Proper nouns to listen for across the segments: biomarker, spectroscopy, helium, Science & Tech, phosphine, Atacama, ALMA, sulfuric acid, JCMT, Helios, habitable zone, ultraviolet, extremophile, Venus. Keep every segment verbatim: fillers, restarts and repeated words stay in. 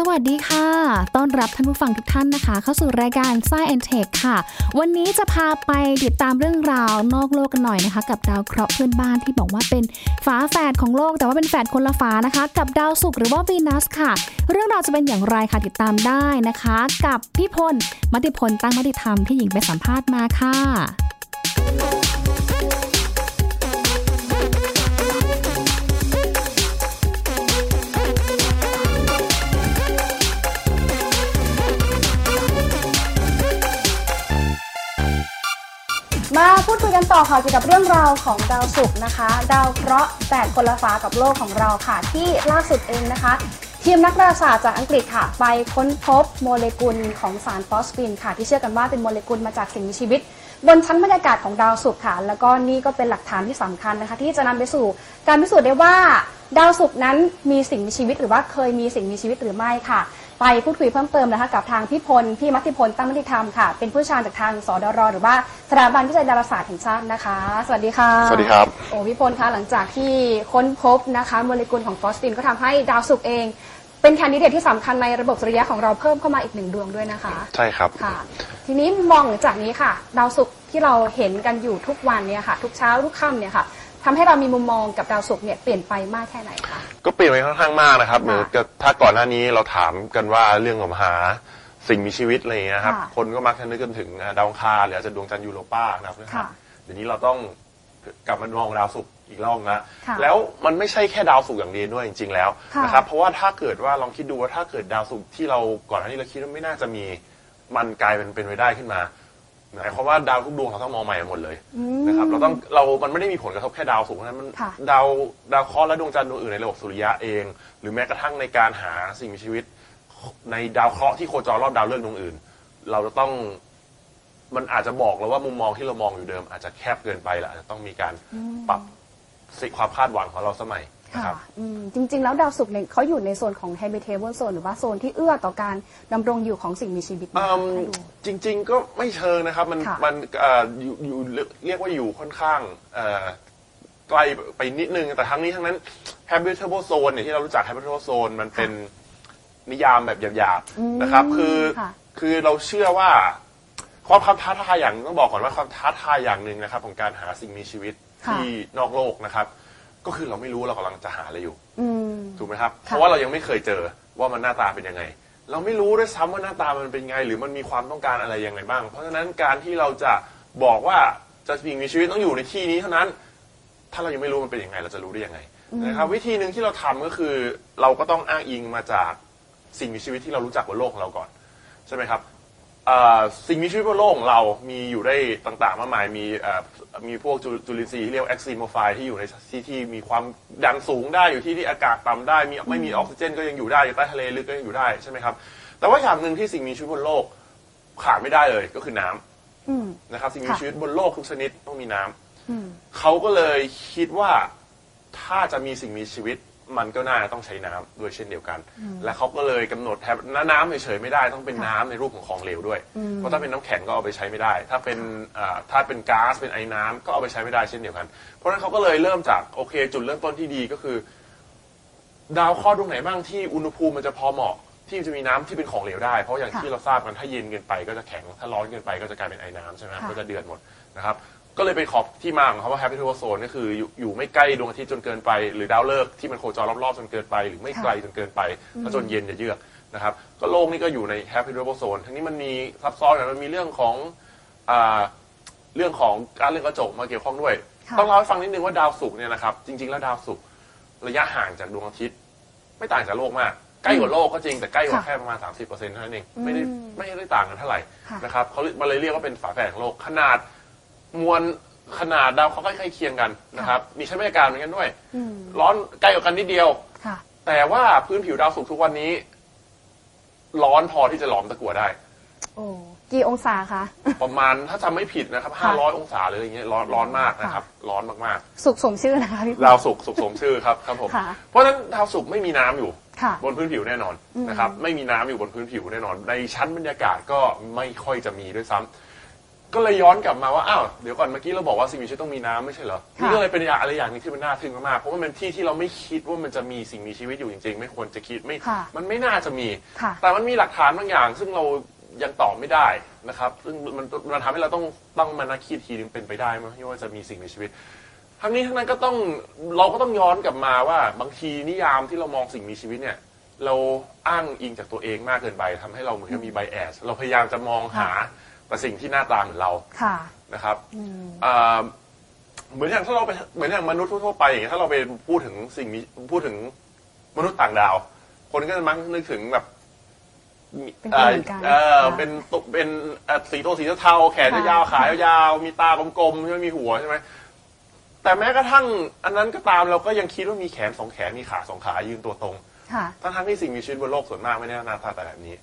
สวัสดีค่ะต้อนรับท่านผู้ฟังทุกท่านนะคะเข้าสู่รายการ Science แอนด์ Tech ค่ะวันนี้จะพาไปติดตามเรื่องราวนอกโลกกันหน่อยนะคะกับดาวเคราะห์เพื่อนบ้านที่บอกว่าเป็นฝาแฝดของโลกแต่ว่าเป็นแฝดคนละฝานะคะกับดาวศุกร์หรือว่า Venus ค่ะเรื่องราวจะเป็นอย่างไรค่ะติดตามได้นะคะกับพี่พลมติพลตั้งมติธรรมพี่หญิงไปสัมภาษณ์มาค่ะมาพูดคุยกันต่อค่ะเกี่ยวกับเรื่องราวของดาวศุกร์นะคะดาวเคราะห์แฝดคนละฟ้ากับโลกของเราค่ะที่ล่าสุดเองนะคะทีมนักดาราศาสตร์จากอังกฤษค่ะไปค้นพบโมเลกุลของสารฟอสฟินค่ะที่เชื่อกันว่าเป็นโมเลกุลมาจากสิ่งมีชีวิตบนชั้นบรรยากาศของดาวศุกร์ค่ะแล้วก็นี่ก็เป็นหลักฐานที่สำคัญนะคะที่จะนำไปสู่การพิสูจน์ได้ว่าดาวศุกร์นั้นมีสิ่งมีชีวิตหรือว่าเคยมีสิ่งมีชีวิตหรือไม่ค่ะไปพูดคุยเพิ่มเติมนะคะกับทางพี่พลพี่มติพลตั้งมติธรรมค่ะเป็นผู้เชี่ยวชาญจากทางสดร.หรือว่าสถาบันวิจัยดาราศาสตร์แห่งชาตินะคะสวัสดีค่ะสวัสดีครับโอ้พี่พลคะหลังจากที่ค้นพบนะคะโมเลกุลของฟอสฟินก็ทำให้ดาวศุกร์เองเป็นแคนดิเดตที่สำคัญในระบบสุริยะของเราเพิ่มเข้ามาอีกหนึ่งดวงด้วยนะคะใช่ครับค่ะทีนี้มองจากนี้ค่ะดาวศุกร์ที่เราเห็นกันอยู่ทุกวันเนี่ยค่ะทุกเช้าทุกค่ำเนี่ยค่ะทำให้เรามีมุมมองกับดาวศุกร์เนี่ยเปลี่ยนไปมากแค่ไหนคะก็เปลี่ยนไปค่อนข้างมากนะครับเหมือนถ้าก่อนหน้านี้เราถามกันว่าเรื่องของหาสิ่งมีชีวิตอะไรอย่างเงี้ยครับคนก็มักจะนึกกันถึงดาวอังคารหรืออาจจะดวงจันทร์ยูโรปานะครับเดี๋ยวนี้เราต้องกลับมามองดาวศุกร์อีกรอบนะแล้วมันไม่ใช่แค่ดาวศุกร์อย่างเดียวด้วยจริงๆแล้วนะครับเพราะว่าถ้าเกิดว่าลองคิดดูว่าถ้าเกิดดาวศุกร์ที่เราก่อนหน้านี้เราคิดว่าไม่น่าจะมีมันกลายเป็นเป็นไปได้ขึ้นมาหมายความว่าดาวทุกดวงเราต้องมองใหม่หมดเลยนะครับเราต้องเรามันไม่ได้มีผลกระทบแค่ดาวศุกร์นั้นมันดาวดาวเคราะห์และดวงจันทร์ดวงอื่นในระบบสุริยะเองหรือแม้กระทั่งในการหาสิ่งมีชีวิตในดาวเคราะห์ที่โคจรรอบดาวฤกษ์ดวงอื่นเราจะต้องมันอาจจะบอกเราว่ามุมมองที่เรามองอยู่เดิมอาจจะแคบเกินไปละอาจจะต้องมีการปรับความคาดหวังของเราสมัยนะครับจริงๆแล้วดาวศุกร์เนี่ยเขาอยู่ในโซนของ habitable zone หรือว่าโซนที่เอื้อต่อการดำรงอยู่ของสิ่งมีชีวิตจริงๆก็ไม่เชิงนะครับมันมันอยู่เรียกว่าอยู่ค่อนข้างไกลไปนิดนึงแต่ทั้งนี้ทั้งนั้น habitable zone เนี่ยที่เรารู้จัก habitable zone มันเป็นนิยามแบบหยาบๆนะครับคือคือเราเชื่อว่าความท้าทายอย่างต้องบอกก่อนว่าความท้าทายอย่างนึงนะครับของการหาสิ่งมีชีวิตที่นอกโลกนะครับก็คือเราไม่รู้เรากำลังจะหาอะไรอยู่ถูกไหมครับเพราะว่าเรายังไม่เคยเจอว่ามันหน้าตาเป็นยังไงเราไม่รู้ด้วยซ้ำว่าหน้าตามันเป็นไงหรือมันมีความต้องการอะไรยังไงบ้างเพราะฉะนั้นการที่เราจะบอกว่าจะสิ่งมีชีวิตต้องอยู่ในที่นี้เท่านั้นถ้าเรายังไม่รู้มันเป็นยังไงเราจะรู้ได้ยังไงนะครับวิธีหนึ่งที่เราทำก็คือเราก็ต้องอ้างอิงมาจากสิ่งมีชีวิตที่เรารู้จักบนโลกของเราก่อนใช่ไหมครับสิ่งมีชีวิตบนโลกของเรามีอยู่ได้ต่างๆมากมายมีมีพวกจุลินทรีย์ที่เรียกแอ็กซิโมไฟที่อยู่ในที่ที่มีความดันสูงได้อยู่ที่ที่อากาศต่ำได้มีไม่มีออกซิเจนก็ยังอยู่ได้อยู่ใต้ทะเลลึกก็ยังอยู่ได้ใช่ไหมครับแต่ว่าอย่างหนึ่งที่สิ่งมีชีวิตบนโลกขาดไม่ได้เลยก็คือน้ำนะครับสิ่งมีชีวิตบนโลกทุกชนิดต้องมีน้ำเขาก็เลยคิดว่าถ้าจะมีสิ่งมีชีวิตมันก็น่าต้องใช้น้ำด้วยเช่นเดียวกันและเขาก็เลยกำหนดแทบน้ำเฉยๆไม่ได้ต้องเป็นน้ำในรูปของของเหลวด้วยเพราะถ้าเป็นน้ำแข็งก็เอาไปใช้ไม่ได้ถ้าเป็นถ้าเป็นก๊าซเป็นไอ้น้ำก็เอาไปใช้ไม่ได้เช่นเดียวกันเพราะฉะนั้นเขาก็เลยเริ่มจากโอเคจุดเริ่มต้นที่ดีก็คือดาวเคราะห์ดวงไหนบ้างที่อุณหภูมิมันจะพอเหมาะที่จะมีน้ำที่เป็นของเหลวได้เพราะอย่างที่เราทราบกันถ้าเย็นเกินไปก็จะแข็งถ้าร้อนเกินไปก็จะกลายเป็นไอ้น้ำใช่ไหมก็จะเดือดหมดนะครับก็เลยเป็นขอบที่มาของคำว่า habitable zone ก็คืออยู่ไม่ใกล้ดวงอาทิตย์จนเกินไปหรือดาวฤกษ์ที่มันโคจรรอบๆจนเกินไปหรือไม่ไกลจนเกินไปแล้วจนเย็นจะเยือกนะครับก็โลกนี่ก็อยู่ใน habitable zone ทั้งนี้มันมีซับซ้อนนะมันมีเรื่องของเรื่องของการเรื่องกระจกมาเกี่ยวข้องด้วยต้องเล่าให้ฟังนิดนึงว่าดาวศุกร์เนี่ยนะครับจริงๆแล้วดาวศุกร์ระยะห่างจากดวงอาทิตย์ไม่ต่างจากโลกมากใกล้กว่าโลกก็จริงแต่ใกล้กว่าแค่ประมาณ สามสิบเปอร์เซ็นต์ เท่านั้นเองไม่ได้ไม่ได้ต่างกันเท่าไหร่นะครับเขาเลยเรียกว่าเป็นฝาแฝดของโลกขนาดมวลขนาดดาวเขาใกล้ๆเคียงกันนะครับมีชั้นบรรยากาศเหมือนกันด้วยร้อนใกล้กันนิดเดียวแต่ว่าพื้นผิวดาวศุกร์ทุกวันนี้ร้อนพอที่จะหลอมตะกั่วได้โอ้กี่องศาคะประมาณถ้าจำไม่ผิดนะครับห้าร้อยองศาเลยอย่างเงี้ยร้อนร้อนมากนะครับร้อนมากๆศุกร์สมชื่อนะคะพี่ดาวศุกร์ศุกร์สมชื่อครับครับผมเพราะฉะนั้นดาวศุกร์ไม่มีน้ำอยู่บนพื้นผิวแน่นอนนะครับไม่มีน้ำอยู่บนพื้นผิวแน่นอนในชั้นบรรยากาศก็ไม่ค่อยจะมีด้วยซ้ำ ก็เลยย้อนกลับมาว่าอ้าวเดี๋ยวก่อนเมื่อกี้เราบอกว่าสิ่งมีชีวิตต้องมีน้ำไม่ใช่เหรอนี่ก็เลยเป็นอะไรอย่างนึงที่มันน่าทึ่งมากๆเพราะว่ามันที่ที่เราไม่คิดว่ามันจะมีสิ่งมีชีวิตอยู่จริงๆไม่ควรจะคิดไม่มันไม่น่าจะมีแต่มันมีหลักฐานบางอย่างซึ่งเรายังตอบไม่ได้นะครับซึ่งมันมันทำให้เราต้องต้องมานั่งคิดทีนึงเป็นไปได้ไหมที่ว่าจะมีสิ่งมีชีวิตทั้งนี้ทั้งนั้นก็ต้องเราก็ต้องย้อนกลับมาว่าบางทีนิยามที่เรามองสิ่งมีชีวิตเนี่ยเราอ้างอิงจากตัวเองมากเกินไปทำให้เราเหมือนกับมีไบแอสเราพยายามจะมองหาแต่สิ่งที่หน้าตาเหมือนเรานะครับเหมือนอย่างถ้าเราไปเหมือนอย่างมนุษย์ทั่วไปอย่างนี้ถ้าเราไปพูดถึงสิ่งมีพูดถึงมนุษย์ต่างดาวคนก็จะมักนึกถึงแบบเป็นตุกเป็นสีโตสีเทาแขนยาวขายาวมีตากลมๆใช่ไหมมีหัวใช่ไหมแต่แม้กระทั่งอันนั้นก็ตามเราก็ยังคิดว่ามีแขนสองแขนมีขาสองขายืนตัวตรงทั้งทั้งที่สิ่งมีชีวิตบนโลกส่วนมากไม่ได้หน้าตาแต่แบบนี้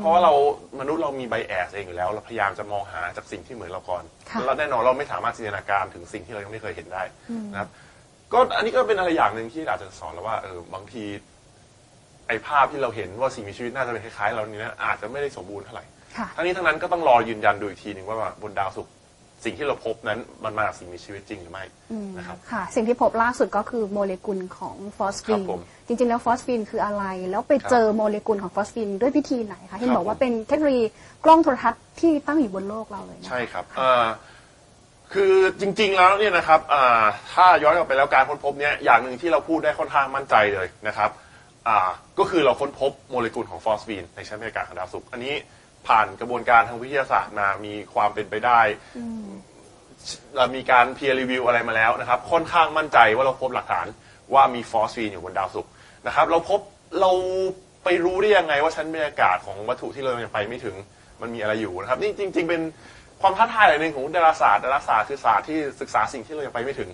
เพราะว่าเรามนุษย์เรามีไบแอสเองอยู่แล้วเราพยายามจะมองหาจากสิ่งที่เหมือนเราก่อนแล้วแน่นอนเราไม่สามารถจินตนาการถึงสิ่งที่เรายังไม่เคยเห็นได้นะครับก็อันนี้ก็เป็นอะไรอย่างหนึ่งที่อาจจะสอนเราว่าเออบางทีไอ้ภาพที่เราเห็นว่าสิ่งมีชีวิตน่าจะเป็นคล้ายๆเรานี้นะอาจจะไม่ได้สมบูรณ์เท่าไหร่ทั้งนี้ทั้งนั้นก็ต้องรอยืนยันดูอีกทีหนึ่งว่าบนดาวศุกร์สิ่งที่เราพบนั้นมันมาจากสิ่งมีชีวิตจริงหรือไม่นะครับค่ะสิ่งที่พบล่าสุดก็คือโมเลกุลของฟอสฟีนจริงๆแล้วฟอสฟีนคืออะไรแล้วไปเจอโมเลกุลของฟอสฟีนด้วยวิธีไหนคะเห็นบอกว่าเป็นเทคโนโลยีกล้องโทรทัศน์ที่ตั้งอยู่บนโลกเราเลยใช่ครับคือจริงๆแล้วเนี่ยนะครับถ้าย้อนกลับไปแล้วการค้นพบเนี่ยอย่างหนึ่งที่เราพูดได้ค่อนข้างมั่นใจเลยนะครับก็คือเราค้นพบโมเลกุลของฟอสฟีนในชั้นบรรยากาศของดาวศุกร์อันนี้ผ่านกระบวนการทางวิทยาศาสตร์มามีความเป็นไปได้เรามีการ peer review อะไรมาแล้วนะครับค่อนข้างมั่นใจว่าเราพบหลักฐานว่ามีฟอสฟีนอยู่บนดาวศุกร์นะครับเราพบเราไปรู้ได้ยังไงว่าชั้นบรรยากาศของวัตถุที่เรายังไปไม่ถึงมันมีอะไรอยู่นะครับนี่จริงๆเป็นความท้าทายอย่างหนึ่งของดาราศาสตร์ดาราศาสตร์คือศาสตร์ที่ศึกษาสิ่งที่เรายังไปไม่ถึง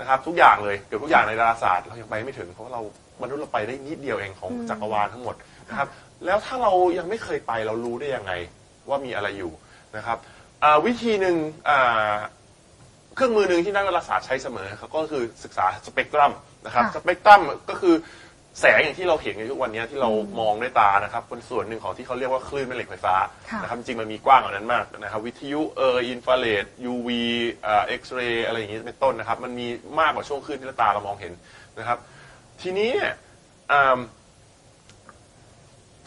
นะครับทุกอย่างเลยเกือบทุกอย่างในดาราศาสตร์เรายังไปไม่ถึงเพราะเรามนุษย์เราไปได้นิดเดียวเองของจักรวาลทั้งหมดนะครับแล้วถ้าเรายังไม่เคยไปเรารู้ได้ยังไงว่ามีอะไรอยู่นะครับวิธีหนึ่งเครื่องมือหนึ่งที่นักดาราศาสตร์ใช้เสมอก็คือศึกษาสเปกตรัมนะครับสเปกตรัมก็คือแสงอย่างที่เราเห็นในทุกวันนี้ที่เรามองด้วยตานะครับเป็นส่วนหนึ่งของที่เขาเรียกว่าคลื่นแม่เหล็กไฟฟ้านะครับจริงมันมีกว้างกว่านั้นมากนะครับวิทยุเอออินฟราเรดยูวีเอ็กซ์เรย์อะไรอย่างนี้เป็นต้นนะครับมันมีมากกว่าช่วงคลื่นที่ตาเรามองเห็นนะครับทีนี้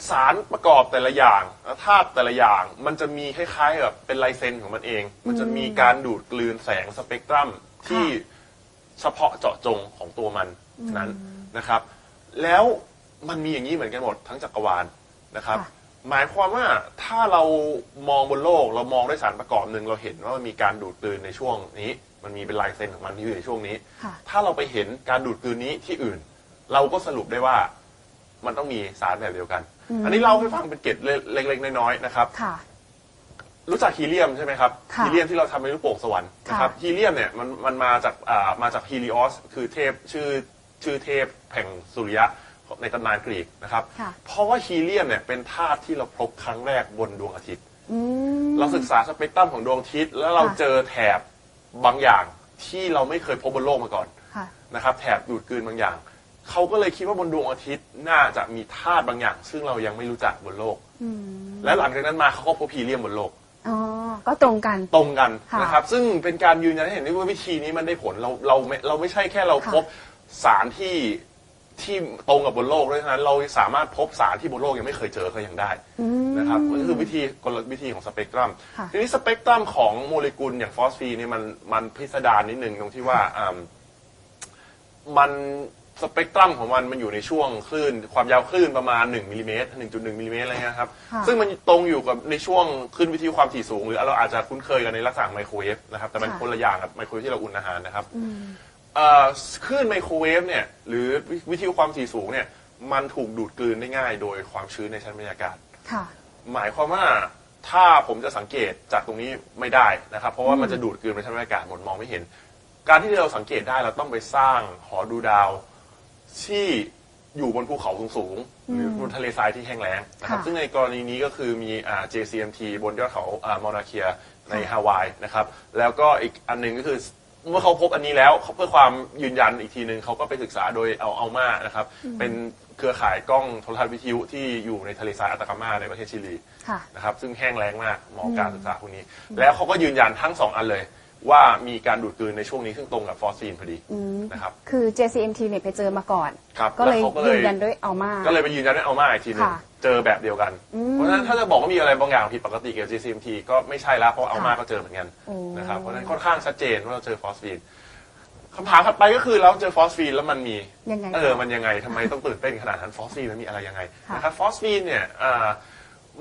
สารประกอบแต่ละอย่างธาตุแต่ละอย่างมันจะมีคล้ายๆแบบเป็นลายเซ็นของมันเองมันจะมีการดูดกลืนแสงสเปกตรัมที่เฉพาะเจาะจงของตัวมันนั้นนะครับแล้วมันมีอย่างนี้เหมือนกันหมดทั้งจักรวาลนะครับหมายความว่าถ้าเรามองบนโลกเรามองด้วยสารประกอบหนึ่งเราเห็นว่ามันมีการดูดกลืนในช่วงนี้มันมีเป็นลายเซ็นของมันที่อยู่ในช่วงนี้ถ้าเราไปเห็นการดูดกลืนนี้ที่อื่นเราก็สรุปได้ว่ามันต้องมีสารแบบเดียวกันอันนี้เล่าให้ฟังเป็นเกร็ดเล็กๆน้อยๆนะครับรู้จักฮีเลียมใช่ไหมครับฮีเลียมที่เราทำในลูกโป่งสวรรค์นะครับฮีเลียมเนี่ยมันมันมาจากมาจากฮีลิออสคือเทพชื่อชื่อเทพแห่งสุริยะในตำนานกรีกนะครับเพราะว่าฮีเลียมเนี่ยเป็นธาตุที่เราพบครั้งแรกบนดวงอาทิตย์เราศึกษาสเปกตรัมของดวงอาทิตย์แล้วเราเจอแถบบางอย่างที่เราไม่เคยพบบนโลกมาก่อนนะครับแถบดูดกลืนบางอย่างเขาก็เลยคิดว่าบนดวงอาทิตย์น่าจะมีธาตุบางอย่างซึ่งเรายังไม่รู้จักบนโลกและหลังจากนั้นมาเขาก็พบฮีเลียมบนโลกอ๋อก็ตรงกันตรงกันนะครับซึ่งเป็นการยืนยันให้เห็นว่าวิธีนี้มันได้ผลเราเราเราไม่ใช่แค่เราพบสารที่ที่ตรงกับบนโลกด้วยนะเราสามารถพบสารที่บนโลกยังไม่เคยเจอก็ยังได้นะครับก็คือวิธีกลวิธีของสเปกตรัมทีนี้สเปกตรัมของโมเลกุลอย่างฟอสฟีนเนี่ยมันมันพิสดารนิดนึงตรงที่ว่ามันสเปกตรัมของมันมันอยู่ในช่วงคลื่นความยาวคลื่นประมาณหนึ่งมิลลิเมตร หนึ่งจุดหนึ่ง มิลลิเมตรอะไรเงี้ยครับซึ่งมันตรงอยู่กับในช่วงคลื่นวิทยุความถี่สูงหรือเราอาจจะคุ้นเคยกันในลักษณะไมโครเวฟนะครับแต่มันคนละอย่างกับไมโครเวฟที่เราอุ่นอาหารนะครับคลื่นไมโครเวฟเนี่ยหรือวิทยุความถี่สูงเนี่ยมันถูกดูดกลืนได้ง่ายโดยความชื้นในชั้นบรรยากาศหมายความว่าถ้าผมจะสังเกตจากตรงนี้ไม่ได้นะครับเพราะว่ามันจะดูดกลืนในชั้นบรรยากาศหมดมองไม่เห็นการที่เราสังเกตได้เราต้องไปสร้างหอดูดาวที่อยู่บนภูเขาสูงๆหรือบนทะเลทรายที่แห้งแล้งนะครับซึ่งในกรณีนี้ก็คือมี เจ ซี เอ็ม ที บนยอดเขามอนาเคียในฮาวายนะครับแล้วก็อีกอันนึงก็คือ เมื่อเขาพบอันนี้แล้วเพื่อความยืนยันอีกทีหนึ่งเขาก็ไปศึกษาโดยเอาเอามานะครับเป็นเครือข่ายกล้องโทรทัศน์วิทยุที่อยู่ในทะเลทรายอาตากามาในประเทศชิลีนะครับซึ่งแห้งแล้งมากเหมาะการศึกษาพวกนี้แล้วเขาก็ยืนยันทั้งสองอันเลยว่ามีการดูดกลืนในช่วงนี้ซึ่งตรงกับฟอสซิลพอดีนะครับคือ เจ ซี เอ็ม ที เนี่ยไปเจอมาก่อนก็เลยยืนยันด้วยเอามาก็เลยไปยืนยันด้วยเอามาอีกทีนึงเจอแบบเดียวกันเพราะฉะนั้นถ้าจะบอกว่ามีอะไรบางอย่างผิดปกติเกี่ยวกับ เจ ซี เอ็ม ที ก็ไม่ใช่ละเพราะเอามาก็เจอเหมือนกันนะครับเพราะฉะนั้นค่อนข้างชัดเจนว่าเราเจอฟอสฟีนคำถามถัดไปก็คือเราเจอฟอสฟีนแล้วมันมีเออมันยังไงทำไมต้องตื่นเต้นขนาดนั้นฟอสฟีนมันมีอะไรยังไงนะครับฟอสฟีนเนี่ย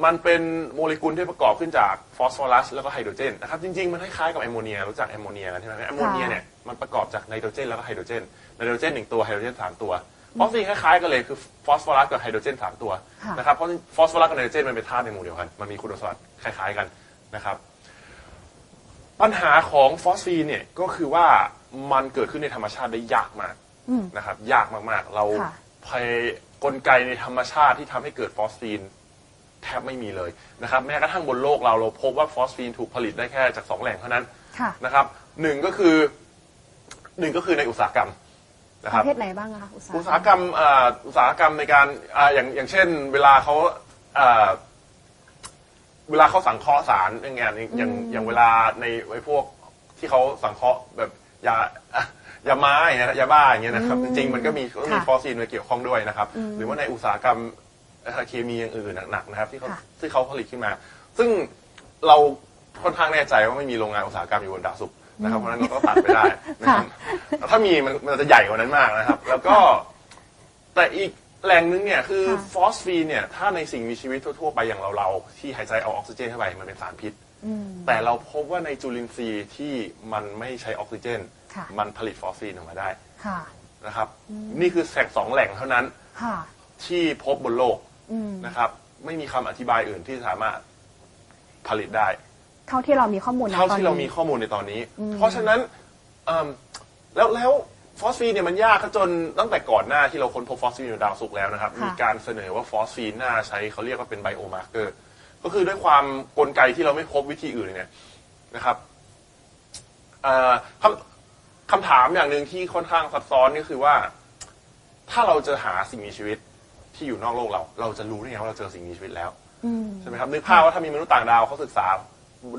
มันเป็นโมเลกุลที่ประกอบขึ้นจากฟอสฟอรัสแล้วก็ไฮโดรเจนนะครับจริงๆมันคล้ายๆกับแอมโมเนียรู้จักแอมโมเนียกันใช่ไหมแอมโมเนียเนี่ยมันประกอบจากไนโตรเจนแล้วก็ไฮโดรเจนไนโตรเจนหนึ่งตัวไฮโดรเจนสามตัวฟอสฟีนคล้ายๆกันเลยคือฟอสฟอรัสกับไฮโดรเจนสามตัวนะครับเพราะฟอสฟอรัสกับไฮโดรเจนมันเป็นธาตุในหมู่เดียวกันมันมีคุณสมบัติคล้ายๆกันนะครับปัญหาของฟอสฟีนเนี่ยก็คือว่ามันเกิดขึ้นในธรรมชาติได้ยากมากนะครับยากมากๆเราพยกลไกในธรรมชาติที่ทำให้เกิดฟอสฟีนแทบไม่มีเลยนะครับแม้กระทั่งบนโลกเราเราพบว่าฟอสฟีนถูกผลิตได้แค่จากสองแหล่งเท่านั้นนะครับหนึ่งก็คือหนึ่งก็คือในอุตสาหกรรมนะครับประเภทไหนบ้างคะอุตสาหกรรมอุตสาหกรรมในการอย่างอย่างเช่นเวลาเขาเวลาเขาสังเคราะห์สารอย่างเงี้ยอย่างอย่างเวลาในไอ้พวกที่เขาสังเคราะห์แบบยายาไม้ยาบ้าอย่างเงี้ยนะครับจริงมันก็มีมีฟอสฟีนมาเกี่ยวข้องด้วยนะครับหรือว่าในอุตสาหกรรมเคมีอย่างอื่นหนักๆนะครับที่เขาที่เขาผลิตขึ้นมาซึ่งเราค่อนข้างแน่ใจว่าไม่มีโรงงานอุตสาหกรรมอยู่บนดาวศุกร์นะครับเพราะนั้นเราก็ตัดไปได้นะครับถ้ามีมันมันจะใหญ่กว่านั้นมากนะครับแล้วก็แต่อีกแหล่งนึงเนี่ยคือฟอสฟีนเนี่ยถ้าในสิ่งมีชีวิตทั่วๆไปอย่างเราๆที่หายใจเอาออกซิเจนเข้าไปมันเป็นสารพิษแต่เราพบว่าในจุลินทรีย์ที่มันไม่ใช้ออกซิเจนมันผลิตฟอสฟีนออกมาได้นะครับนี่คือแสงสองแหล่งเท่านั้นที่พบบนโลกนะครับไม่มีคำอธิบายอื่นที่สามารถผลิตได้เท่าที่เรามีข้อมูลเท่าที่เรามีข้อมูลในตอนนี้เพราะฉะนั้นแล้วแล้วฟอสฟีนเนี่ยมันยากจนตั้งแต่ก่อนหน้าที่เราค้นพบฟอสฟีนอยู่ดาวศุกร์แล้วนะครับมีการเสนอว่าฟอสฟีนน่าใช้เขาเรียกว่าเป็นไบโอมาร์เกอร์ก็คือด้วยความกลไกที่เราไม่พบวิธีอื่นเนี่ยนะครับคำคำถามอย่างหนึ่งที่ค่อนข้างซับซ้อนก็คือว่าถ้าเราจะหาสิ่งมีชีวิตที่อยู่นอกโลกเราเราจะรู้ได้ไงว่าเราเจอสิ่งมีชีวิตแล้วใช่ไหมครับนึกภาพว่าถ้ามีมนุษย์ต่างดาวเขาศึกษา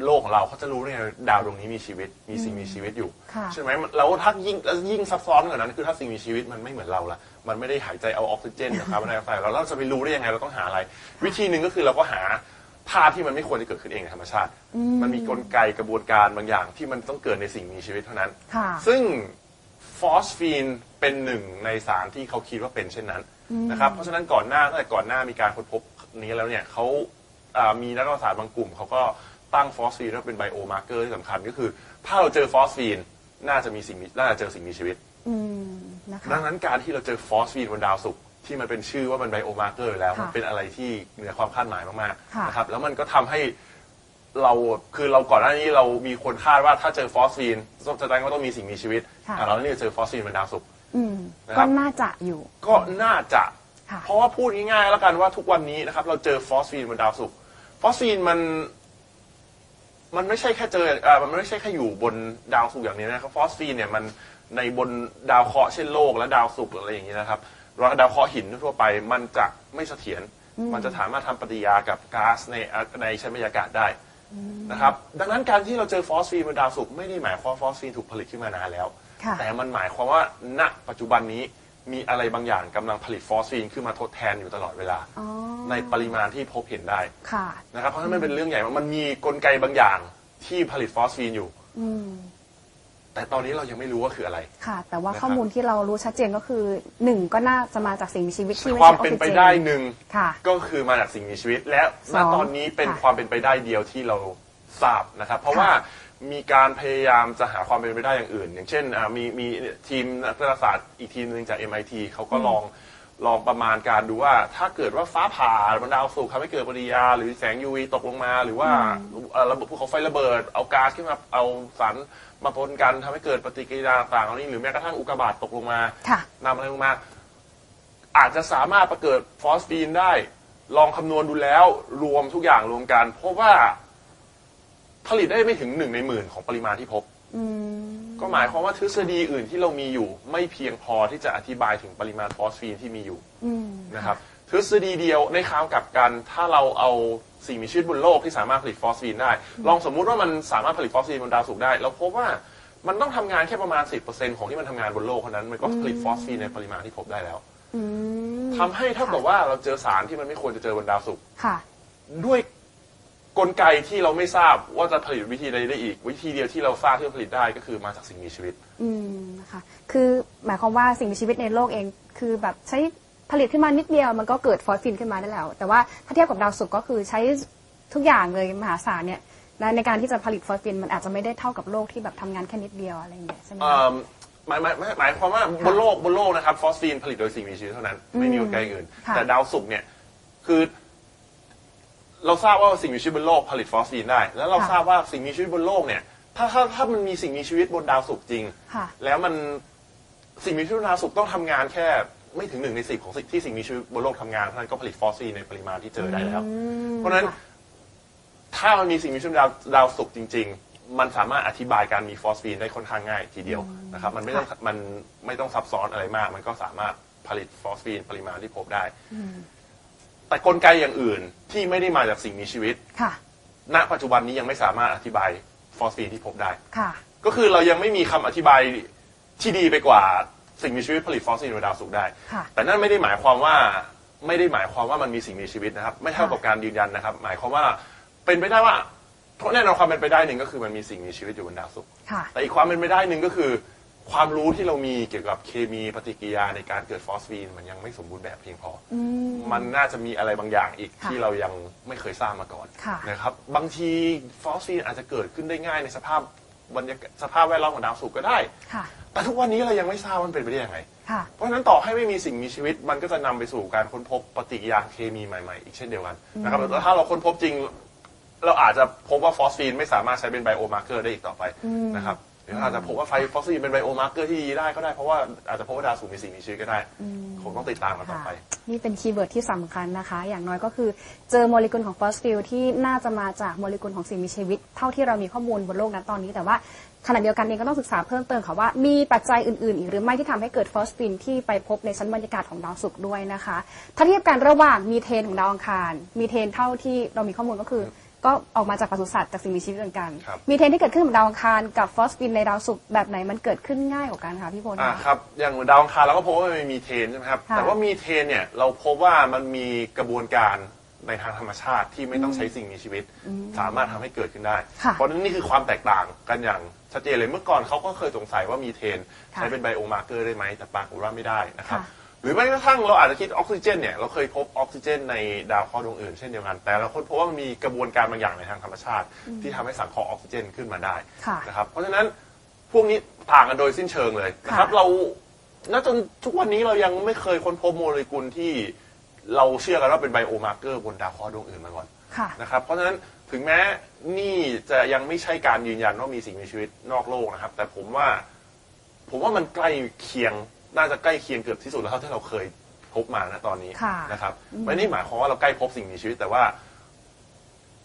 โลกของเราเขาจะรู้ได้ไงดาวดวงนี้มีชีวิตมีสิ่งมีชีวิตอยู่ใช่ไหมแล้วถ้ายิ่งยิ่งซับซ้อนกว่านั้นคือถ้าสิ่งมีชีวิตมันไม่เหมือนเราละมันไม่ได้หายใจเอาออกซิเจนคาร์บอนไดออกไซด์เราเราจะไปรู้ได้ยังไงเราต้องหาอะไรวิธีหนึ่งก็คือเราก็หาธาตุที่มันไม่ควรจะเกิดขึ้นเองในธรรมชาติมันมีกลไกกระบวนการบางอย่างที่มันต้องเกิดในสิ่งมีชีวิตเท่านั้นซึ่งฟอสฟีนเป็นหนึ่งในสารที่เขาคิดว่าเป็นเช่นนั้นนะครับเพราะฉะนั้นก่อนหน้าตั้งแต่ก่อนหน้ามีการค้นพบนี้แล้วเนี่ยเขามีนักวิทยาศาสตร์บางกลุ่มเขาก็ตั้งฟอสฟีนเป็นไบโอมาร์เกอร์ที่สำคัญก็คือถ้าเราเจอฟอสฟีนน่าจะมีสิ่งน่าจะเจอสิ่งมีชีวิตดังนั้นการที่เราเจอฟอสฟีนบนดาวศุกร์ที่มันเป็นชื่อว่ามันไบโอมาร์เกอร์แล้วมันเป็นอะไรที่เหนือความคาดหมายมากๆนะครับแล้วมันก็ทำให้เราคือเราก่อนหน้านี้เรามีคนคาดว่าถ้าเจอฟอสฟีนแสดงว่าต้องมีสิ่งมีชีวิตแล้วนี่เจอฟอสฟีนบนดาวศุกร์ก็น่าจะอยู่ก็น่าจะเพราะว่าพูดง่ายๆแล้วกันว่าทุกวันนี้นะครับเราเจอฟอสฟีนบนดาวศุกร์ฟอสฟีนมันมันไม่ใช่แค่เจออ่ามันไม่ใช่แค่อยู่บนดาวศุกร์อย่างนี้นะครับฟอสฟีนเนี่ยมันในบนดาวเคราะห์เช่นโลกและดาวศุกร์อะไรอย่างนี้นะครับแล้วดาวเคราะห์หินทั่วไปมันจะไม่เสถียรมันจะสามารถทำปฏิกิริยากับก๊าซในในชั้นบรรยากาศได้นะครับดังนั้นการที่เราเจอฟอสฟีนบนดาวศุกร์ไม่ได้หมายความว่าฟอสฟีนถูกผลิตขึ้นมานานแล้วแต่มันหมายความว่าณปัจจุบันนี้มีอะไรบางอย่างกำลังผลิตฟอสฟีนขึ้นมาทดแทนอยู่ตลอดเวลาในปริมาณที่พบเห็นได้นะครับเพราะฉะนั้นมันเป็นเรื่องใหญ่มันมีกลไกบางอย่างที่ผลิตฟอสฟีนอยู่อืแต่ตอนนี้เรายังไม่รู้ว่าคืออะไรค่ะแต่ว่าข้อมูลที่เรารู้ชัดเจนก็คือหนึ่งก็น่าจะมาจากสิ่งมีชีวิตที่ความเป็นไปได้หนึ่งก็คือมาจากสิ่งมีชีวิตและณตอนนี้เป็นความเป็นไปได้เดียวที่เราทราบนะครับเพราะว่ามีการพยายามจะหาความเป็นไปได้อย่างอื่นอย่างเช่นมีมีทีมนักวิทยาศาสตร์อีกทีมหนึ่งจาก เอ็ม ไอ ที เขาก็ลองลองประมาณการดูว่าถ้าเกิดว่าฟ้าผ่าบนดาวศุกร์ทำให้เกิดปฏิกิริยาหรือแสง ยู วี ตกลงมาหรือว่าระบบภูเขาไฟระเบิดเอาก๊าซขึ้นมาเอาสารมาปนกันทำให้เกิดปฏิกิริยาต่างๆนี้หรือแม้กระทั่งอุกกาบาตตกลงมานำอะไรลงมาอาจจะสามารถประเกิดฟอสฟีนได้ลองคำนวณดูแล้วรวมทุกอย่างรวมกันเพราะว่าผลิตได้ไม่ถึงหนึ่งในหมื่นของปริมาณที่พบ ก็หมายความว่าทฤษฎีอื่นที่เรามีอยู่ไม่เพียงพอที่จะอธิบายถึงปริมาณฟอสฟีนที่มีอยู่นะครับทฤษฎีเดียวในข้ามกับกันถ้าเราเอาสิ่งมีชีวิตบนโลกที่สามารถผลิตฟอสฟีนได้ลองสมมุติว่ามันสามารถผลิตฟอสฟีนบนดาวศุกร์ได้เราพบว่ามันต้องทำงานแค่ประมาณ สิบเปอร์เซ็นต์ ของที่มันทำงานบนโลกเท่านั้นมันก็ผลิตฟอสฟีนในปริมาณที่พบได้แล้วทำให้เท่ากับว่าเราเจอสารที่มันไม่ควรจะเจอบนดาวศุกร์ด้วยกลไกที่เราไม่ทราบว่าจะผลิตวิธีใดได้อีกวิธีเดียวที่เราทราบที่จะผลิตได้ก็คือมาจากสิ่งมีชีวิตอืมนะคะคือหมายความว่าสิ่งมีชีวิตในโลกเองคือแบบใช้ผลิตขึ้นมานิดเดียวมันก็เกิดฟอสฟินขึ้นมาได้แล้วแต่ว่าถ้าเทียบกับดาวศุกร์ก็คือใช้ทุกอย่างเลยมหาศาลเนี่ยในการที่จะผลิตฟอสฟินมันอาจจะไม่ได้เท่ากับโลกที่แบบทำงานแค่นิดเดียวอะไรอย่างเงี้ยใช่ไหมหมายหมายหมายความว่าบนโลกบนโลกนะครับฟอสฟินผลิตโดยสิ่งมีชีวิตเท่านั้นไม่มีกลไกอื่นแต่ดาวศุกร์เนี่ยคือเราทราบว่าสิ่งมีชีวิตบนโลกผลิตฟอสฟีนได้แล้วเราทราบว่าสิ่งมีชีวิตบนโลกเนี่ยถ้าถ้าถ้ามันมีสิ่งมีชีวิตบนดาวศุกร์จริงแล้วมันสิ่งมีชีวิตบนดาวศุกร์ต้องทำงานแค่ไม่ถึงหนึ่งในสิบของที่สิ่งมีชีวิตบนโลกทำงานเพราะฉะนั้นก็ผลิตฟอสฟีนในปริมาณที่เจอได้แล้วเพราะฉะนั้นถ้ามันมีสิ่งมีชีวิตดาวดาวศุกร์จริงๆมันสามารถอธิบายการมีฟอสฟีนได้ค่อนข้างง่ายทีเดียวนะครับมันไม่ต้องมันไม่ต้องซับซ้อนอะไรมากมันก็สามารถผลิตฟอสฟีนปริมาณที่พบได้แต่กลไกอย่างอื่นที่ไม่ได้มาจากสิ่งมีชีวิตณปัจจุบันนี้ยังไม่สามารถอธิบายฟอสฟีนที่พบได้ก็คือเรายังไม่มีคำอธิบายที่ดีไปกว่าสิ่งมีชีวิตผลิตฟอสฟีนบนดาวศุกร์ได้แต่นั่นไม่ได้หมายความว่าไม่ได้หมายความว่ามันมีสิ่งมีชีวิตนะครับไม่เท่ากับการยืนยันนะครับหมายความว่าเป็นไปได้ว่าเพราะแน่นอนความเป็นไปได้หนึ่งก็คือมันมีสิ่งมีชีวิตอยู่บนดาวศุกร์แต่อีกความเป็นไปได้หนึ่งก็คือความรู้ที่เรามีเกี่ยวกับเคมีปฏิกิริยาในการเกิดฟอสฟีนมันยังไม่สมบูรณ์แบบเพียงพอ ม, มันน่าจะมีอะไรบางอย่างอีกที่เรายังไม่เคยทราบมาก่อนนะครับบางทีฟอสฟีนอาจจะเกิดขึ้นได้ง่ายในสภาพบรรยากาศสภาพแวดล้อมของดาวศุกร์ก็ได้แต่ทุกวันนี้เรายังไม่ทราบมันเป็นไปได้ยังไงเพราะฉะนั้นต่อให้ไม่มีสิ่งมีชีวิตมันก็จะนำไปสู่การค้นพบปฏิกิริยาเคมีใหม่ๆอีกเช่นเดียวกันนะครับแต่ถ้าเราค้นพบจริงเราอาจจะพบว่าฟอสฟีนไม่สามารถใช้เป็นไบโอมาร์เกอร์ได้อีกต่อไปนะครับอาจจะพบว่าไฟฟอสซิลเป็นไบโอมาร์เกอร์ที่ดีได้ก็ได้เพราะว่าอาจจะพบว่าดาวศุกร์มีสิ่งมีชีวิตก็ได้คงต้องติดตามกันต่อไปนี่เป็นคีย์เวิร์ดที่สำคัญนะคะอย่างน้อยก็คือเจอโมเลกุลของฟอสซิลที่น่าจะมาจากโมเลกุลของสิ่งมีชีวิตเท่าที่เรามีข้อมูลบนโลกนั้นตอนนี้แต่ว่าขณะเดียวกันเองก็ต้องศึกษาเพิ่มเติมค่ะว่ามีปัจจัยอื่นๆอีกหรือไม่ที่ทำให้เกิดฟอสฟินที่ไปพบในชั้นบรรยากาศของดาวศุกร์ด้วยนะคะถ้าเทียบกันระหว่างมีเทนของดาวอังคารมีเทนเท่าที่เรามีข้อมูลก็คือก็ออกมาจากปศุสัตว์จากสิ่งมีชีวิตเหมือนกันมีเทนที่เกิดขึ้นบนดาวอังคารกับฟอสฟินในดาวศุกร์แบบไหนมันเกิดขึ้นง่ายกว่ากันคะพี่พลอ่าครับอย่างดาวอังคารเราก็พบว่ามันมีเทนใช่ไหมครับแต่ว่ามีเทนเนี่ยเราพบว่ามันมีกระบวนการในทางธรรมชาติที่ไม่ต้องใช้สิ่งมีชีวิตสามารถทำให้เกิดขึ้นได้เพราะนั้นนี่คือความแตกต่างกันอย่างชัดเจนเลยเมื่อก่อนเขาก็เคยสงสัยว่ามีเทนใช้เป็นไบโอมาร์เกอร์ได้ไหมแต่ปรากฏว่าไม่ได้นะครับหรือแม้กระทั่งเราอาจจะคิดออกซิเจนเนี่ยเราเคยพบออกซิเจนในดาวเคราะห์ดวงอื่นเช่นเดียวกันแต่เราค้นพบว่ามันมีกระบวนการบางอย่างในทางธรรมชาติที่ทำให้สังเคราะห์ออกซิเจนขึ้นมาได้นะครับเพราะฉะนั้นพวกนี้ต่างกันโดยสิ้นเชิงเลยนะครับเราณจนทุกวันนี้เรายังไม่เคยค้นพบโมเลกุลที่เราเชื่อกันว่าเป็นไบโอมาร์เกอร์บนดาวเคราะห์ดวงอื่นมาก่อนนะครับเพราะฉะนั้นถึงแม้นี่จะยังไม่ใช่การยืนยันว่ามีสิ่งมีชีวิตนอกโลกนะครับแต่ผมว่าผมว่ามันใกล้เคียงน่าจะใกล้เคียงเกือบที่สุดแล้วเท่าที่เราเคยพบมานะตอนนี้นะครับไม่ได้หมายความว่าเราใกล้พบสิ่งมีชีวิตแต่ว่า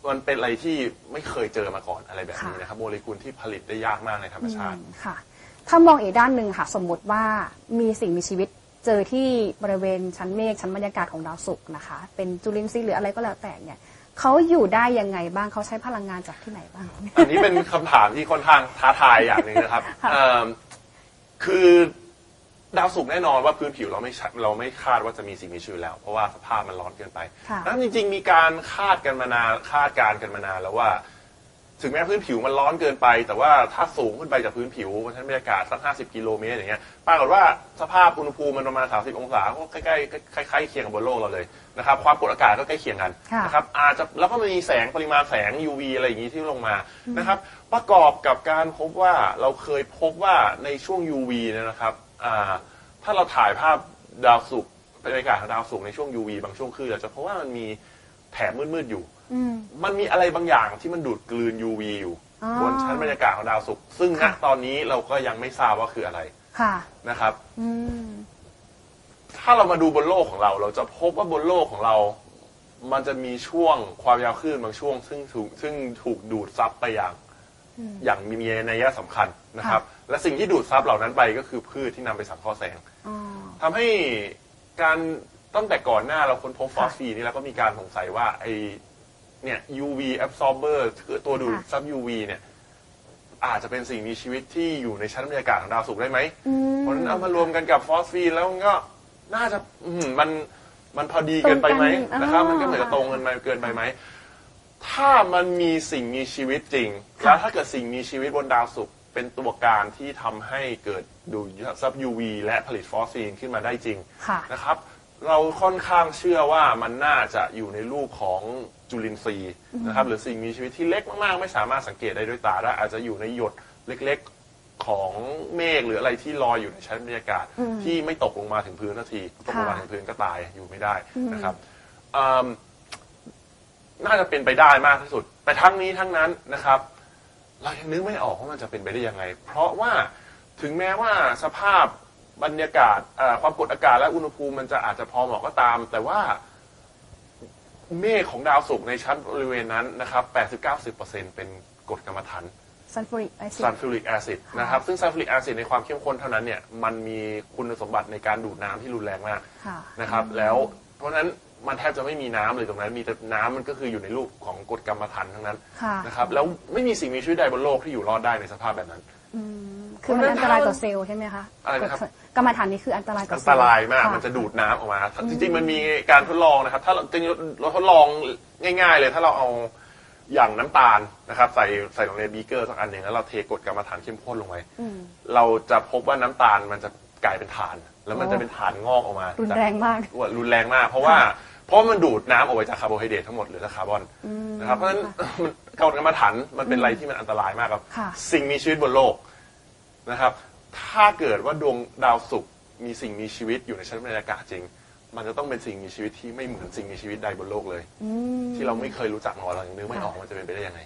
มันเป็นอะไรที่ไม่เคยเจอมาก่อนอะไรแบบนี้นะครับโมเลกุลที่ผลิตได้ยากมากในธรรมชาติค่ะถ้ามองอีกด้านหนึ่งค่ะสมมติว่ามีสิ่งมีชีวิตเจอที่บริเวณชั้นเมฆชั้นบรรยากาศของดาวศุกร์นะคะเป็นจุลินทรีย์หรืออะไรก็แล้วแต่เนี่ยเขาอยู่ได้ยังไงบ้างเขาใช้พลังงานจากที่ไหนบ้างอันนี้เป็นคำถามที่ค่อนข้างท้าทายอย่างหนึ่งนะครับคือดาวศุกร์แน่นอนว่าพื้นผิวเราไม่เราไม่คาดว่าจะมีสิ่งมีชีวิตแล้วเพราะว่าสภาพมันร้อนเกินไปนั้นจริงๆมีการคาดกันมานานคาดการกันมานานแล้วว่าถึงแม้พื้นผิวมันร้อนเกินไปแต่ว่าถ้าสูงขึ้นไปจากพื้นผิวชั้นบรรยากาศสักห้าสิบกิโลเมตรอย่างเงี้ยปรากฏว่าสภาพอุณหภูมิมันประมาณสามสิบองศาก็ใกล้ๆคล้ายๆเคียงกับบนโลกเราเลยนะครับความกดอากาศก็ใกล้เคียงกันนะครับอาจจะแล้วก็มีแสงปริมาณแสง ยู วี อะไรอย่างงี้ที่ลงมานะครับประกอบกับการพบว่าเราเคยพบว่าในช่วง ยู วี นะครับถ้าเราถ่ายภาพดาวศุกร์บรรยากาศของดาวศุกร์ในช่วง ยู วี บางช่วงคืนเราจะเพราะว่ามันมีแถบมืดๆอยู่มันมีอะไรบางอย่างที่มันดูดกลืน ยู วี อยู่บนชั้นบรรยากาศของดาวศุกร์ซึ่งณตอนนี้เราก็ยังไม่ทราบว่าคืออะไรนะครับถ้าเรามาดูบนโลกของเราเราจะพบว่าบนโลกของเรามันจะมีช่วงความยาวคลื่นบางช่วงซึ่งถูกซึ่งถูกดูดซับไปอย่างอย่างมีนัยสำคัญ นะครับและสิ่งที่ดูดซับเหล่านั้นไปก็คือพืชที่นำไปสังเคราะห์แสงทำให้การตั้งแต่ก่อนหน้าเราค้นพบฟอสฟีนี่แล้วก็มีการสงสัยว่าไอเนี่ย ยู วี absorber คือตัวดูดซับ ยู วี เนี่ยอาจจะเป็นสิ่งมีชีวิตที่อยู่ในชั้นบรรยากาศของดาวศุกร์ได้ไหมเพราะนั้นเอามารวมกันกับฟอสฟีนแล้วก็น่าจะมันมันพอดีเกินไปไหมนะครับมันก็เหมือนตรงกันไปเกินไปไหมถ้ามันมีสิ่งมีชีวิตจริงแล้วถ้าเกิดสิ่งมีชีวิตบนดาวศุกร์เป็นตัวการที่ทำให้เกิดดูดซับ ยู วี และผลิตฟอสฟีนขึ้นมาได้จริงนะครับเราค่อนข้างเชื่อว่ามันน่าจะอยู่ในรูปของจุลินทรีย์นะครับหรือสิ่งมีชีวิตที่เล็กมากๆไม่สามารถสังเกตได้ด้วยตาได้อาจจะอยู่ในหยดเล็กๆของเมฆหรืออะไรที่ลอยอยู่ในชั้นบรรยากาศที่ไม่ตกลงมาถึงพื้นนาทีตกลงมาถึงพื้นก็ตายอยู่ไม่ได้นะครับน่าจะเป็นไปได้มากที่สุดแต่ทั้งนี้ทั้งนั้นนะครับเรายังนึกไม่ออกว่ามันจะเป็นไปได้ยังไงเพราะว่าถึงแม้ว่าสภาพบรรยากาศความกดอากาศและอุณหภูมิมันจะอาจจะพอเหมาะก็ตามแต่ว่าเมฆของดาวศุกร์ในชั้นบริเวณนั้นนะครับ แปดสิบถึงเก้าสิบเปอร์เซ็นต์ เป็นกรดกรรมฐานซัลฟูริกแอซิดนะครับซึ่งซัลฟูริกแอซิดในความเข้มข้นเท่านั้นเนี่ยมันมีคุณสมบัติในการดูดน้ำที่รุนแรงมากนะครับแล้วเพราะฉะนั้นมันแทบจะไม่มีน้ำเลยตรงนั้นมีแต่น้ำมันก็คืออยู่ในรูปของกรดกรรมฐานทั้งนั้นนะครับแล้วไม่มีสิ่งมีชีวิตใดบนโลกที่อยู่รอดได้ในสภาพแบบนั้นคือมันอันตรายต่อเซลล์ใช่ไหมคะอะไรนะครับกรรมฐานนี้คืออันตรายต่อเซลล์อันตรายมากมันจะดูดน้ำออกมาจริงๆมันมีการทดลองนะครับถ้าจริงเราทดลองง่ายๆเลยถ้าเราเอาอย่างน้ำตาลนะครับใส่ใส่ลงในบีเกอร์สักอันหนึ่งแล้วเราเทกรดกรรมฐานเข้มข้นลงไปเราจะพบว่าน้ำตาลมันจะกลายเป็นถ่านแล้วมันจะเป็นถ่านงอกออกมารุนแรงมากรุนแรงมากเพราะว่าเพราะมันดูดน้ำออกไปจากคาร์โบไฮเดรตทั้งหมดหรือจากคาร์บอนนะครับเพราะฉะนั้นกรดกรรมฐานมันเป็นอะไรที่มันอันตรายมากครับสิ่งมีชีวิตบนโลกนะครับถ้าเกิดว่าดวงดาวศุกร์มีสิ่งมีชีวิตอยู่ในชั้นบรรยากาศจริงมันจะต้องเป็นสิ่งมีชีวิตที่ไม่เหมือนสิ่งมีชีวิตใดบนโลกเลยที่เราไม่เคยรู้จักมาก่อนเรายังนึกไม่ออกมันจะเป็นไปได้ยังไง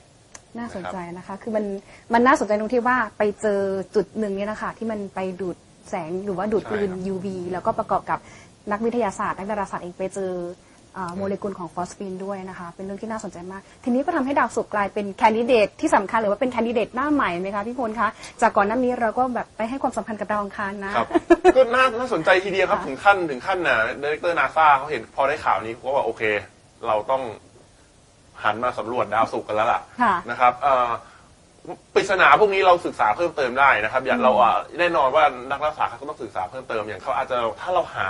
น่าสนใจนะคะคือมันมันน่าสนใจตรงที่ว่าไปเจอจุดหนึ่งเนี่ยนะคะที่มันไปดูดแสงหรือว่าดูดกลืน ยู วี แล้วก็ประกอบกับนักวิทยาศาสตร์นักดาราศาสตร์เองไปเจอโมเลกุลของฟอสฟีนด้วยนะคะเป็นเรื่องที่น่าสนใจมากทีนี้ก็ทำให้ดาวศุกร์กลายเป็นแคนดิเดตที่สำคัญหรือว่าเป็นแคนดิเดตหน้าใหม่ไหมคะพี่พลคะจากก่อนหน้านี้เราก็แบบไปให้ความสำคัญกับดาวอังคารนะครับก็น่าสนใจทีเดียวครับถึงขั้นถึงขั้นน่ะไดเรคเตอร์นาซาเขาเห็นพอได้ข่าวนี้เขาบอกโอเคเราต้องหันมาสำรวจดาวศุกร์กันแล้วล่ะนะครับปริศนาพวกนี้เราศึกษาเพิ่มเติมได้นะครับอย่างเราแน่นอนว่านักรักษาเขาก็ต้องศึกษาเพิ่มเติมอย่างเขาอาจจะถ้าเราหา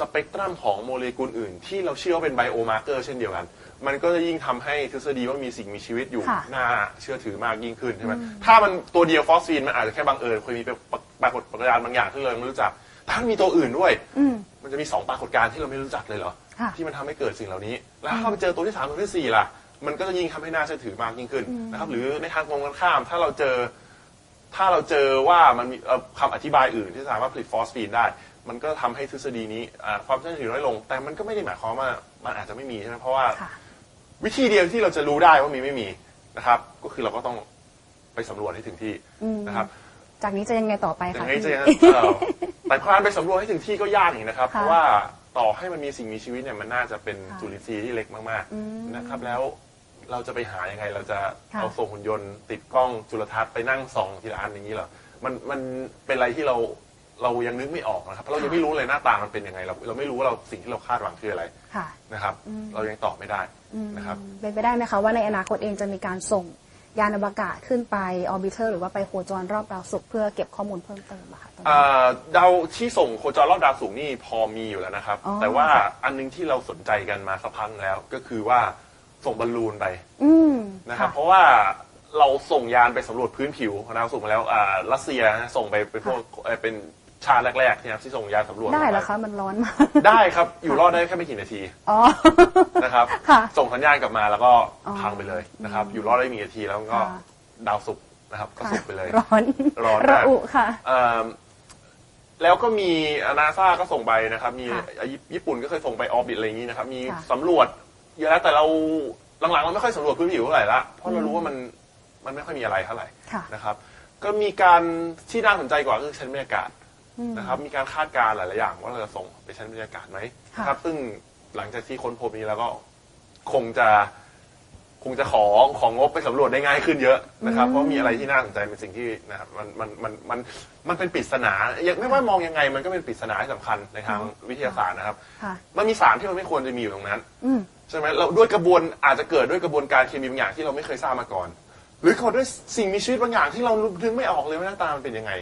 สเปกตรัมของโมเลกุลอื่นที่เราเชื่อว่าเป็นไบโอมาร์เกอร์เช่นเดียวกันมันก็จะยิ่งทำให้ทฤษฎีว่ามีสิ่งมีชีวิตอยู่น่าเชื่อถือมากยิ่งขึ้นใช่ไหมถ้ามันตัวเดียวฟอสฟีนมันอาจจะแค่บังเอิญเคยมีปรากฏการณ์บางอย่างที่เราไม่รู้จักถ้ามีตัวอื่นด้วยมันจะมีสองปรากฏการณ์ที่เราไม่รู้จักเลยเหรอที่มันทำให้เกิดสิ่งเหล่านี้แล้วถ้าเราเจอตัวที่สามตัวที่สี่ล่ะมันก็จะยิ่งทำให้น่าเชื่อถือมากยิ่งขึ้นนะครับหรือในทางตรงกันข้ามถ้าเราเจอถ้าเราเจอว่ามันมีคำอธิบายอื่นที่สามารถผลิตฟอสฟีนได้มันก็ทำให้ทฤษฎีนี้ความเชื่อถือน้อยลงแต่มันก็ไม่ได้หมายความว่ามันอาจจะไม่มีใช่ไหมเพราะว่าวิธีเดียวที่เราจะรู้ได้ว่ามีไม่มีนะครับก็คือเราก็ต้องไปสำรวจให้ถึงที่นะครับจากนี้จะยังไงต่อไปคะแต่การไปสำรวจให้ถึงที่ก็ยากอีกนะครับเพราะว่าต่อให้มันมีสิ่งมีชีวิตเนี่ยมันน่าจะเป็นจุลินทรีย์ที่เล็กมากๆนะครับแล้วเราจะไปหายังไงเราจะเอาส่งหุ่นยนต์ติดกล้องจุลทรรศน์ไปนั่งส่องทีละอันอย่างนี้เหรอมันมันเป็นอะไรที่เราเรายังนึกไม่ออกนะครับเพราะเรายังไม่รู้เลยหน้าตามันเป็นยังไงเราเราไม่รู้ว่าเราสิ่งที่เราคาดหวังคืออะไรนะครับเรายังตอบไม่ได้นะครับเป็นไปได้ไหมคะว่าในอนาคตเองจะมีการส่งยานอวกาศขึ้นไปออร์บิเทอร์หรือว่าไปโคจรรอบดาวศุกร์เพื่อเก็บข้อมูลเพิ่มเติมอะค่ะดาวที่ส่งโคจรรอบดาวศุกร์นี่พอมีอยู่แล้วนะครับแต่ว่าอันนึงที่เราสนใจกันมาสักพักแล้วก็คือว่าส่งบอลลูนไปนะครับเพราะว่าเราส่งยานไปสำรวจพื้นผิวของดาวศุกร์มาแล้วรัสเซียส่งไปเป็นพวกเป็นชาติแรกๆนะครับที่ส่งยานสำรวจได้เหรอคะมันร้อนมากได้ครับอยู่รอดได้แค่ไม่กี่นาทีนะครับส่งสัญญาณกลับมาแล้วก็พังไปเลยนะครับอยู่รอดได้มีนาทีแล้วก็ดาวศุกร์นะครับก็สุกไปเลยร้อนร้อนระอุค่ะแล้วก็มีนาซาก็ส่งไปนะครับมีญี่ปุ่นก็เคยส่งไปออร์บิทอะไรอย่างนี้นะครับมีสำรวจเยอะแล้วแต่เราหลังๆเราไม่ค่อยสำรวจพื้นผิวเท่าไหร่ละเพราะเรารู้ว่ามันมันไม่ค่อยมีอะไรเท่าไหร่นะครับก็มีการที่น่าสนใจกว่าคือชั้นบรรยากาศนะครับมีการคาดการณ์หลายๆอย่างว่าเราจะส่งไปชั้นบรรยากาศไหมนะครับซึ่งหลังจากที่ค้นพบนี้แล้วก็คงจะ คงจะขอของงบไปสำรวจได้ง่ายขึ้นเยอะนะครับเพราะมีอะไรที่น่าสนใจเป็นสิ่งที่นะครับมันมันมันมันมันเป็นปริศนาไม่ว่ามองยังไงมันก็เป็นปริศนาที่สำคัญในทางวิทยาศาสตร์นะครับมันมีสารที่มันไม่ควรจะมีอยู่ตรงนั้นใช่ไหมเราด้วยกระบวนอาจจะเกิดด้วยกระบวนการเคมีบางอย่างที่เราไม่เคยทราบมาก่อนหรือเกิดด้วยสิ่งมีชีวิตบางอย่างที่เรานึกไม่ออกเลยว่าหน้าตามันเป็นยังไง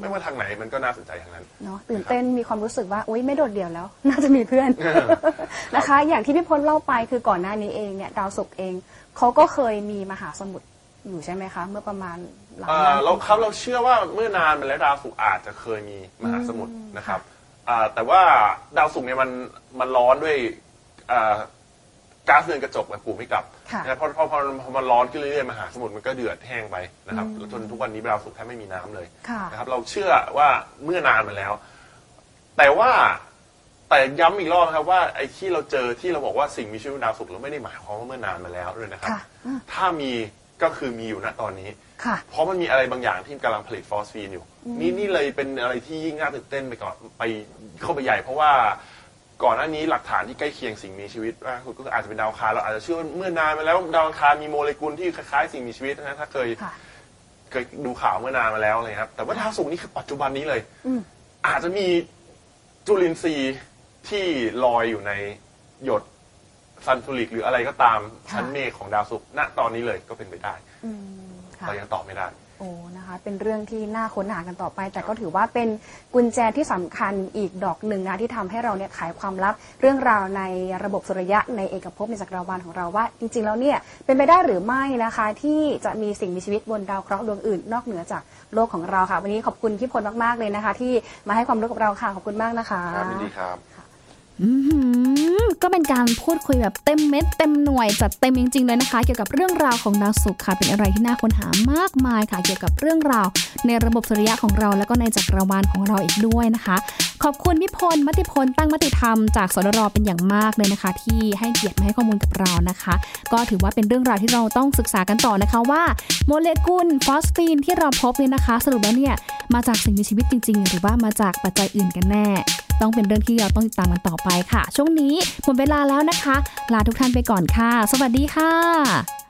ไม่ว่าทางไหนมันก็น่าสนใจทางนั้นเนาะตื่นเต้นมีความรู้สึกว่าอุ๊ยไม่โดดเดี่ยวแล้วน่าจะมีเพื่อน นะคะอย่างที่พี่พลเล่าไปคือก่อนหน้านี้เองเนี่ยดาวศุกร์เองเขาก็เคยมีมหาสมุทรอยู่ใช่ไหมคะเมื่อประมาณหลังเราครับเราเชื่อว่าเมื่อนานมาแล้วดาวศุกร์อาจจะเคยมีมหาสมุทรนะครับแต่ว่าดาวศุกร์เนี่ยมันมันร้อนด้วยก๊าซเรือนกระจกแบบปูไม่กลับนะเพราะพอมันร้อนขึ้นเรื่อยๆมหาสมุทรมันก็เดือดแห้งไปนะครับจนทุกวันนี้ดาวศุกร์แทบไม่มีน้ำเลยนะครับเราเชื่อว่าเมื่อนานมาแล้วแต่ว่าแต่ย้ำอีกรอบครับว่าไอ้ที่เราเจอที่เราบอกว่าสิ่งมีชีวิตดาวศุกร์เราไม่ได้หมายความว่าเมื่อนานมาแล้วเลยนะครับถ้ามีก็คือมีอยู่ณตอนนี้เพราะมันมีอะไรบางอย่างที่กำลังผลิตฟอสฟีนอยู่นี่นี่เลยเป็นอะไรที่ยิ่งน่าตื่นเต้นไปก่อนไปเข้าไปใหญ่เพราะว่าก่อนหน้านี้หลักฐานที่ใกล้เคียงสิ่งมีชีวิตก็อาจจะเป็นดาวอังคารเราอาจจะเชื่อเมื่อนานมาแล้วดาวอังคารมีโมเลกุลที่คล้ายๆสิ่งมีชีวิตนะถ้าเคยเคยดูข่าวเมื่อนานมาแล้วเลยครับแต่ว่าดาวศุกร์นี่คือปัจจุบันนี้เลยอาจจะมีจุลินทรีย์ที่ลอยอยู่ในหยดซัลฟูริกหรืออะไรก็ตามชั้นเมฆของดาวศุกร์ณตอนนี้เลยก็เป็นไปได้แต่ยังตอบไม่ได้โอ้นะคะเป็นเรื่องที่น่าค้นหากันต่อไปแต่ก็ถือว่าเป็นกุญแจที่สำคัญอีกดอกหนึ่งนะที่ทำให้เราเนี่ยไขความลับเรื่องราวในระบบสุริยะในเอกภพในจักรวาลของเราว่าจริงๆแล้วเนี่ยเป็นไปได้หรือไม่นะคะที่จะมีสิ่งมีชีวิตบนดาวเคราะห์ดวงอื่นนอกเหนือจากโลกของเราค่ะวันนี้ขอบคุณพี่พลมากๆเลยนะคะที่มาให้ความรู้กับเราค่ะขอบคุณมากนะคะครับดีครับก็เป็นการพูดคุยแบบเต็มเม็ดเต็มหน่วยจัดเต็มจริงๆเลยนะคะเกี่ยวกับเรื่องราวของดาวศุกร์ค่ะเป็นอะไรที่น่าค้นหามากมายค่ะเกี่ยวกับเรื่องราวในระบบสุริยะของเราแล้วก็ในจักรวาลของเราอีกด้วยนะคะขอบคุณพี่พลมติพลตั้งมติธรรมจากสดรเป็นอย่างมากเลยนะคะที่ให้เกียรติมาให้ข้อมูลกับเรานะคะก็ถือว่าเป็นเรื่องราวที่เราต้องศึกษากันต่อนะคะว่าโมเลกุลฟอสฟีนที่เราพบเนี่ยนะคะสรุปแล้วเนี่ยมาจากสิ่งมีชีวิตจริงๆหรือว่ามาจากปัจจัยอื่นกันแน่ต้องเป็นเรื่องที่เราต้องติดตามกันต่อไปค่ะช่วงนี้หมดเวลาแล้วนะคะลาทุกท่านไปก่อนค่ะสวัสดีค่ะ